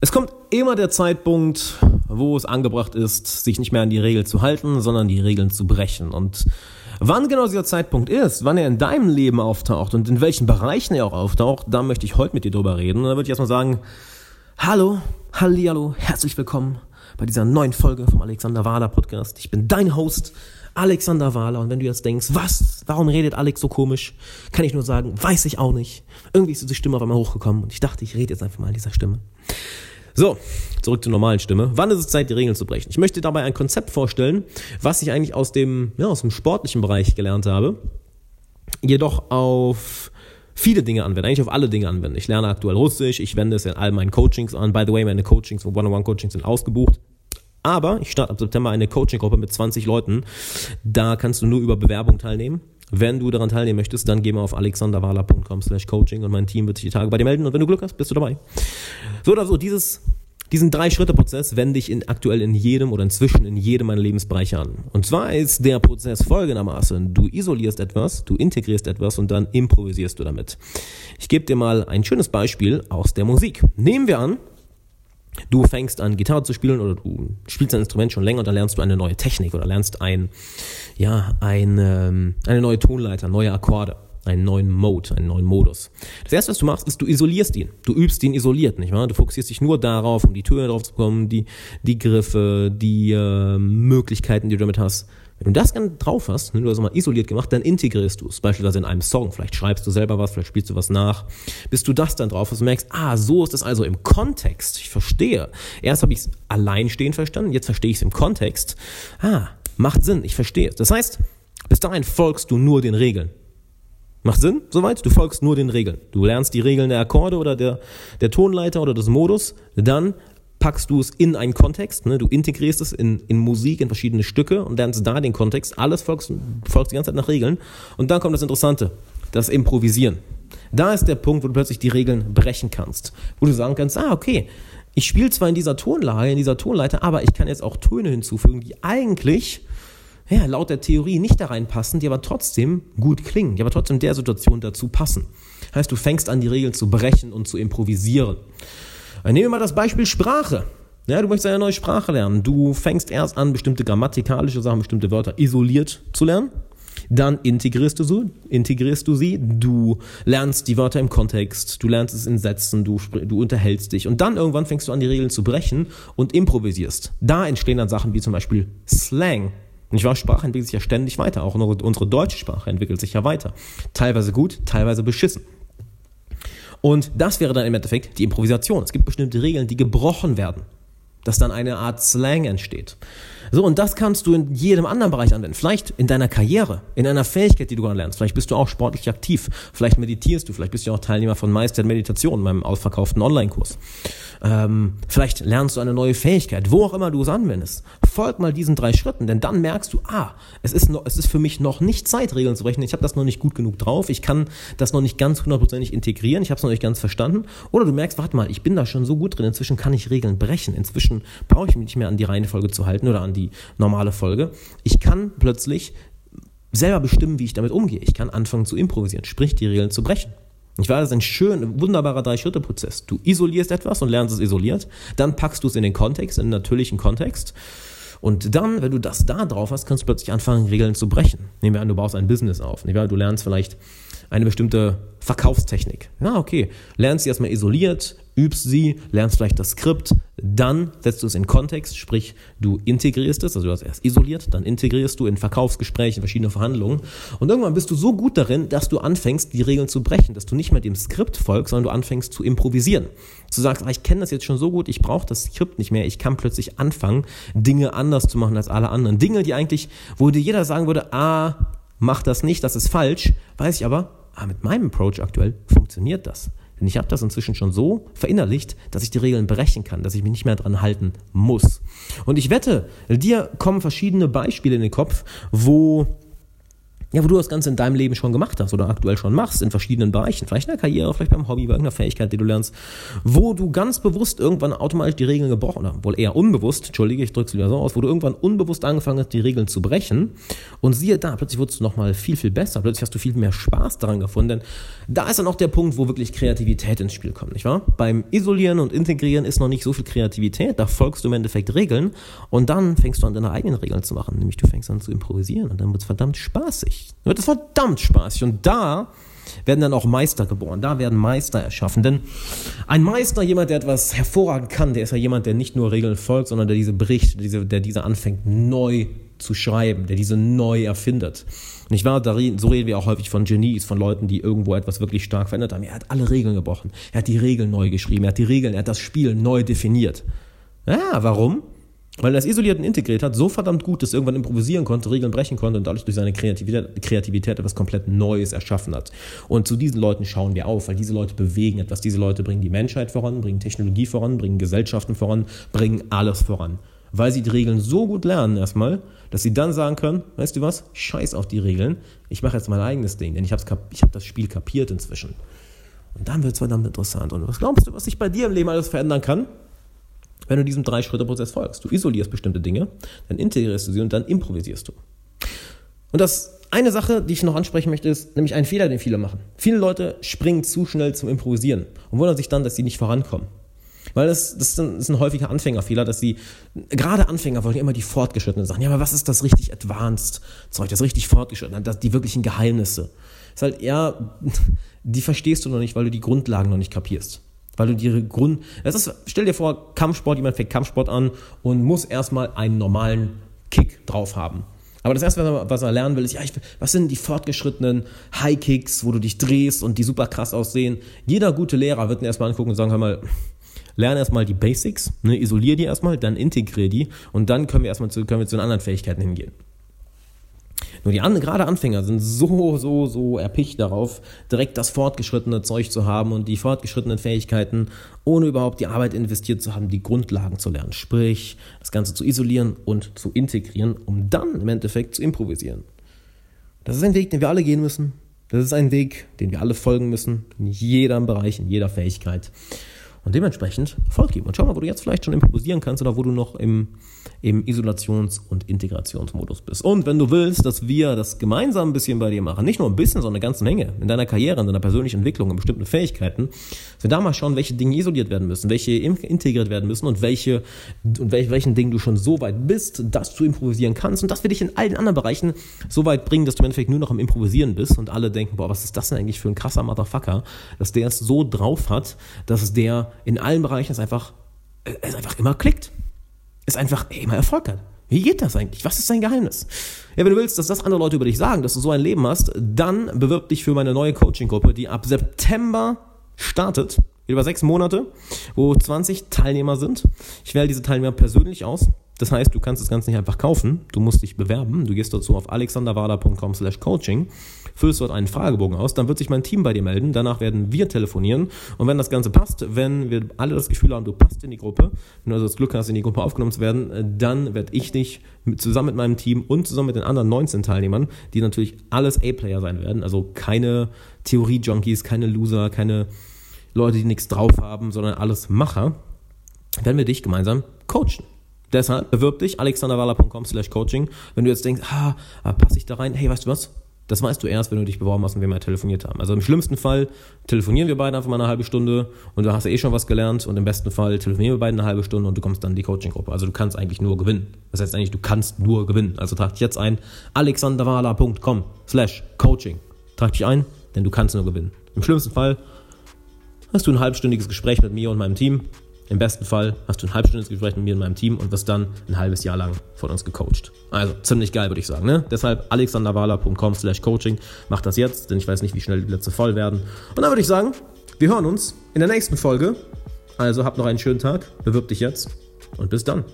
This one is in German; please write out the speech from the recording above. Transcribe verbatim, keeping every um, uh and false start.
Es kommt immer der Zeitpunkt, wo es angebracht ist, sich nicht mehr an die Regeln zu halten, sondern die Regeln zu brechen. Und wann genau dieser Zeitpunkt ist, wann er in deinem Leben auftaucht und in welchen Bereichen er auch auftaucht, da möchte ich heute mit dir drüber reden. Und da würde ich erstmal sagen, hallo, hallihallo, herzlich willkommen bei dieser neuen Folge vom Alexander Wahler Podcast. Ich bin dein Host, Alexander Wahler. Und wenn du jetzt denkst, was, warum redet Alex so komisch, kann ich nur sagen, weiß ich auch nicht. Irgendwie ist diese Stimme auf einmal hochgekommen und ich dachte, ich rede jetzt einfach mal an dieser Stimme. So, zurück zur normalen Stimme. Wann ist es Zeit, die Regeln zu brechen? Ich möchte dabei ein Konzept vorstellen, was ich eigentlich aus dem, ja, aus dem sportlichen Bereich gelernt habe, jedoch auf viele Dinge anwenden, eigentlich auf alle Dinge anwenden. Ich lerne aktuell Russisch, ich wende es in all meinen Coachings an. By the way, meine Coachings und One-on-One-Coachings sind ausgebucht. Aber ich starte ab September eine Coaching-Gruppe mit zwanzig Leuten. Da kannst du nur über Bewerbung teilnehmen. Wenn du daran teilnehmen möchtest, dann geh mal auf alexanderwahler punkt com slash coaching und mein Team wird sich die Tage bei dir melden. Und wenn du Glück hast, bist du dabei. So oder so, dieses, diesen Drei-Schritte-Prozess wende ich in, aktuell in jedem oder inzwischen in jedem meiner Lebensbereiche an. Und zwar ist der Prozess folgendermaßen. Du isolierst etwas, du integrierst etwas und dann improvisierst du damit. Ich gebe dir mal ein schönes Beispiel aus der Musik. Nehmen wir an, du fängst an, Gitarre zu spielen oder du spielst ein Instrument schon länger und dann lernst du eine neue Technik oder lernst ein, ja, ein, ähm, eine neue Tonleiter, neue Akkorde, einen neuen Mode, einen neuen Modus. Das erste, was du machst, ist, du isolierst ihn. Du übst ihn isoliert, nicht wahr? Du fokussierst dich nur darauf, um die Töne drauf zu bekommen, die, die Griffe, die äh, Möglichkeiten, die du damit hast. Wenn du das dann drauf hast, wenn du das mal isoliert gemacht, dann integrierst du es. Beispielsweise in einem Song. Vielleicht schreibst du selber was, vielleicht spielst du was nach. Bis du das dann drauf hast und merkst, ah, so ist das also im Kontext. Ich verstehe. Erst habe ich es alleinstehend verstanden, jetzt verstehe ich es im Kontext. Ah, macht Sinn, ich verstehe es. Das heißt, bis dahin folgst du nur den Regeln. Macht Sinn soweit? Du folgst nur den Regeln. Du lernst die Regeln der Akkorde oder der, der Tonleiter oder des Modus, dann packst du es in einen Kontext, ne? Du integrierst es in, in Musik, in verschiedene Stücke und lernst da den Kontext, alles folgst, folgst die ganze Zeit nach Regeln und dann kommt das Interessante, das Improvisieren. Da ist der Punkt, wo du plötzlich die Regeln brechen kannst, wo du sagen kannst, ah okay, ich spiele zwar in dieser Tonlage, in dieser Tonleiter, aber ich kann jetzt auch Töne hinzufügen, die eigentlich ja, laut der Theorie nicht da reinpassen, die aber trotzdem gut klingen, die aber trotzdem der Situation dazu passen. Heißt, du fängst an, die Regeln zu brechen und zu improvisieren. Nehmen wir mal das Beispiel Sprache. Ja, du möchtest eine neue Sprache lernen. Du fängst erst an, bestimmte grammatikalische Sachen, bestimmte Wörter isoliert zu lernen. Dann integrierst du sie, integrierst du sie. Du lernst die Wörter im Kontext, du lernst es in Sätzen, du, du unterhältst dich. Und dann irgendwann fängst du an, die Regeln zu brechen und improvisierst. Da entstehen dann Sachen wie zum Beispiel Slang. Nicht wahr? Sprache entwickelt sich ja ständig weiter. Auch unsere deutsche Sprache entwickelt sich ja weiter. Teilweise gut, teilweise beschissen. Und das wäre dann im Endeffekt die Improvisation. Es gibt bestimmte Regeln, die gebrochen werden, dass dann eine Art Slang entsteht. So, und das kannst du in jedem anderen Bereich anwenden. Vielleicht in deiner Karriere, in einer Fähigkeit, die du gerade lernst. Vielleicht bist du auch sportlich aktiv. Vielleicht meditierst du. Vielleicht bist du auch Teilnehmer von Meister Meditation, meinem ausverkauften Online-Kurs. Ähm, vielleicht lernst du eine neue Fähigkeit. Wo auch immer du es anwendest. Folg mal diesen drei Schritten, denn dann merkst du, ah, es ist, noch, es ist für mich noch nicht Zeit, Regeln zu brechen. Ich habe das noch nicht gut genug drauf. Ich kann das noch nicht ganz hundertprozentig integrieren. Ich habe es noch nicht ganz verstanden. Oder du merkst, warte mal, ich bin da schon so gut drin. Inzwischen kann ich Regeln brechen. Inzwischen brauche ich mich nicht mehr an die Reihenfolge zu halten oder an die die normale Folge. Ich kann plötzlich selber bestimmen, wie ich damit umgehe. Ich kann anfangen zu improvisieren, sprich die Regeln zu brechen. Ich weiß, das ist ein schön, wunderbarer Drei-Schritte-Prozess. Du isolierst etwas und lernst es isoliert, dann packst du es in den Kontext, in den natürlichen Kontext und dann, wenn du das da drauf hast, kannst du plötzlich anfangen, Regeln zu brechen. Nehmen wir an, du baust ein Business auf. Nehmen wir an, du lernst vielleicht eine bestimmte Verkaufstechnik. Ja, okay, lernst sie erstmal isoliert, übst sie, lernst vielleicht das Skript, dann setzt du es in Kontext, sprich du integrierst es, also du hast erst isoliert, dann integrierst du in Verkaufsgesprächen, verschiedene Verhandlungen und irgendwann bist du so gut darin, dass du anfängst, die Regeln zu brechen, dass du nicht mehr dem Skript folgst, sondern du anfängst zu improvisieren. Du sagst, ah, ich kenne das jetzt schon so gut, ich brauche das Skript nicht mehr, ich kann plötzlich anfangen, Dinge anders zu machen als alle anderen. Dinge, die eigentlich, wo dir jeder sagen würde, ah, mach das nicht, das ist falsch, weiß ich aber, ah, mit meinem Approach aktuell funktioniert das. Denn ich habe das inzwischen schon so verinnerlicht, dass ich die Regeln brechen kann, dass ich mich nicht mehr dran halten muss. Und ich wette, dir kommen verschiedene Beispiele in den Kopf, wo ja, wo du das Ganze in deinem Leben schon gemacht hast oder aktuell schon machst, in verschiedenen Bereichen, vielleicht in der Karriere, vielleicht beim Hobby, bei irgendeiner Fähigkeit, die du lernst, wo du ganz bewusst irgendwann automatisch die Regeln gebrochen, oder wohl eher unbewusst, entschuldige, ich drücke es wieder so aus, wo du irgendwann unbewusst angefangen hast, die Regeln zu brechen und siehe da, plötzlich wurdest du nochmal viel, viel besser, plötzlich hast du viel mehr Spaß daran gefunden, denn da ist dann auch der Punkt, wo wirklich Kreativität ins Spiel kommt, nicht wahr? Beim Isolieren und Integrieren ist noch nicht so viel Kreativität, da folgst du im Endeffekt Regeln und dann fängst du an, deine eigenen Regeln zu machen, nämlich du fängst an zu improvisieren und dann wird es verdammt spaßig. Dann wird es verdammt spaßig und da werden dann auch Meister geboren, da werden Meister erschaffen, denn ein Meister, jemand, der etwas hervorragend kann, der ist ja jemand, der nicht nur Regeln folgt, sondern der diese bricht, diese, der diese anfängt neu zu schreiben, der diese neu erfindet. Nicht wahr? Da reden, so reden wir auch häufig von Genies, von Leuten, die irgendwo etwas wirklich stark verändert haben. Er hat alle Regeln gebrochen, er hat die Regeln neu geschrieben, er hat die Regeln, er hat das Spiel neu definiert. Ja, warum? Weil er das isoliert und integriert hat, so verdammt gut, dass er irgendwann improvisieren konnte, Regeln brechen konnte und dadurch durch seine Kreativität, Kreativität etwas komplett Neues erschaffen hat. Und zu diesen Leuten schauen wir auf, weil diese Leute bewegen etwas. Diese Leute bringen die Menschheit voran, bringen Technologie voran, bringen Gesellschaften voran, bringen alles voran. Weil sie die Regeln so gut lernen erstmal, dass sie dann sagen können, weißt du was, scheiß auf die Regeln, ich mache jetzt mein eigenes Ding, denn ich habe kap- hab das Spiel kapiert inzwischen. Und dann wird es verdammt interessant. Und was glaubst du, was sich bei dir im Leben alles verändern kann? Wenn du diesem Drei-Schritte-Prozess folgst. Du isolierst bestimmte Dinge, dann integrierst du sie und dann improvisierst du. Und das eine Sache, die ich noch ansprechen möchte, ist nämlich ein Fehler, den viele machen. Viele Leute springen zu schnell zum Improvisieren und wundern sich dann, dass sie nicht vorankommen. Weil das, das ist ein, ist ein häufiger Anfängerfehler, dass sie, gerade Anfänger wollen immer die fortgeschrittenen Sachen. Ja, aber was ist das richtig advanced Zeug, das richtig fortgeschrittene, das, die wirklichen Geheimnisse? Ist halt eher, die verstehst du noch nicht, weil du die Grundlagen noch nicht kapierst. Weil du dir Grund. Das ist, stell dir vor, Kampfsport, jemand fängt Kampfsport an und muss erstmal einen normalen Kick drauf haben. Aber das Erste, was er lernen will, ist, ja, ich, was sind die fortgeschrittenen High-Kicks, wo du dich drehst und die super krass aussehen. Jeder gute Lehrer wird ihn erstmal angucken und sagen, hör mal, lerne erstmal die Basics, ne, isolier die erstmal, dann integrier die und dann können wir erstmal zu, können wir zu den anderen Fähigkeiten hingehen. Nur die an, gerade Anfänger sind so, so, so erpicht darauf, direkt das fortgeschrittene Zeug zu haben und die fortgeschrittenen Fähigkeiten, ohne überhaupt die Arbeit investiert zu haben, die Grundlagen zu lernen. Sprich, das Ganze zu isolieren und zu integrieren, um dann im Endeffekt zu improvisieren. Das ist ein Weg, den wir alle gehen müssen. Das ist ein Weg, den wir alle folgen müssen, in jedem Bereich, in jeder Fähigkeit. Und dementsprechend Erfolg geben. Und schau mal, wo du jetzt vielleicht schon improvisieren kannst oder wo du noch im, im Isolations- und Integrationsmodus bist. Und wenn du willst, dass wir das gemeinsam ein bisschen bei dir machen, nicht nur ein bisschen, sondern eine ganze Menge, in deiner Karriere, in deiner persönlichen Entwicklung, in bestimmten Fähigkeiten, dass wir da mal schauen, welche Dinge isoliert werden müssen, welche integriert werden müssen und, welche, und welch, welchen Dingen du schon so weit bist, dass du improvisieren kannst und dass wir dich in allen anderen Bereichen so weit bringen, dass du im Endeffekt nur noch am Improvisieren bist und alle denken, boah, was ist das denn eigentlich für ein krasser Motherfucker, dass der es so drauf hat, dass der in allen Bereichen ist einfach, ist einfach immer klickt. Ist einfach ey, immer Erfolg hat. Wie geht das eigentlich? Was ist sein Geheimnis? Ja, wenn du willst, dass das andere Leute über dich sagen, dass du so ein Leben hast, dann bewirb dich für meine neue Coaching-Gruppe, die ab September startet, über sechs Monate, wo zwanzig Teilnehmer sind. Ich wähle diese Teilnehmer persönlich aus. Das heißt, du kannst das Ganze nicht einfach kaufen, du musst dich bewerben, du gehst dazu auf alexander wahler punkt com slash coaching, füllst dort einen Fragebogen aus, dann wird sich mein Team bei dir melden, danach werden wir telefonieren und wenn das Ganze passt, wenn wir alle das Gefühl haben, du passt in die Gruppe, wenn du also das Glück hast, in die Gruppe aufgenommen zu werden, dann werde ich dich mit, zusammen mit meinem Team und zusammen mit den anderen neunzehn Teilnehmern, die natürlich alles A-Player sein werden, also keine Theorie-Junkies, keine Loser, keine Leute, die nichts drauf haben, sondern alles Macher, werden wir dich gemeinsam coachen. Deshalb bewirb dich, alexander wahler punkt com slash coaching. Wenn du jetzt denkst, ah, passe ich da rein? Hey, weißt du was? Das weißt du erst, wenn du dich beworben hast und wir mal telefoniert haben. Also im schlimmsten Fall telefonieren wir beide einfach mal eine halbe Stunde und du hast ja eh schon was gelernt und im besten Fall telefonieren wir beide eine halbe Stunde und du kommst dann in die Coaching-Gruppe. Also du kannst eigentlich nur gewinnen. Das heißt eigentlich, du kannst nur gewinnen. Also trag dich jetzt ein, alexander wahler punkt com slash coaching. Trag dich ein, denn du kannst nur gewinnen. Im schlimmsten Fall hast du ein halbstündiges Gespräch mit mir und meinem Team. Im besten Fall hast du ein halbstündiges Gespräch mit mir und meinem Team und wirst dann ein halbes Jahr lang von uns gecoacht. Also ziemlich geil, würde ich sagen. Ne? Deshalb alexander wahler punkt com slash coaching. Mach das jetzt, denn ich weiß nicht, wie schnell die Plätze voll werden. Und dann würde ich sagen, wir hören uns in der nächsten Folge. Also habt noch einen schönen Tag, bewirb dich jetzt und bis dann.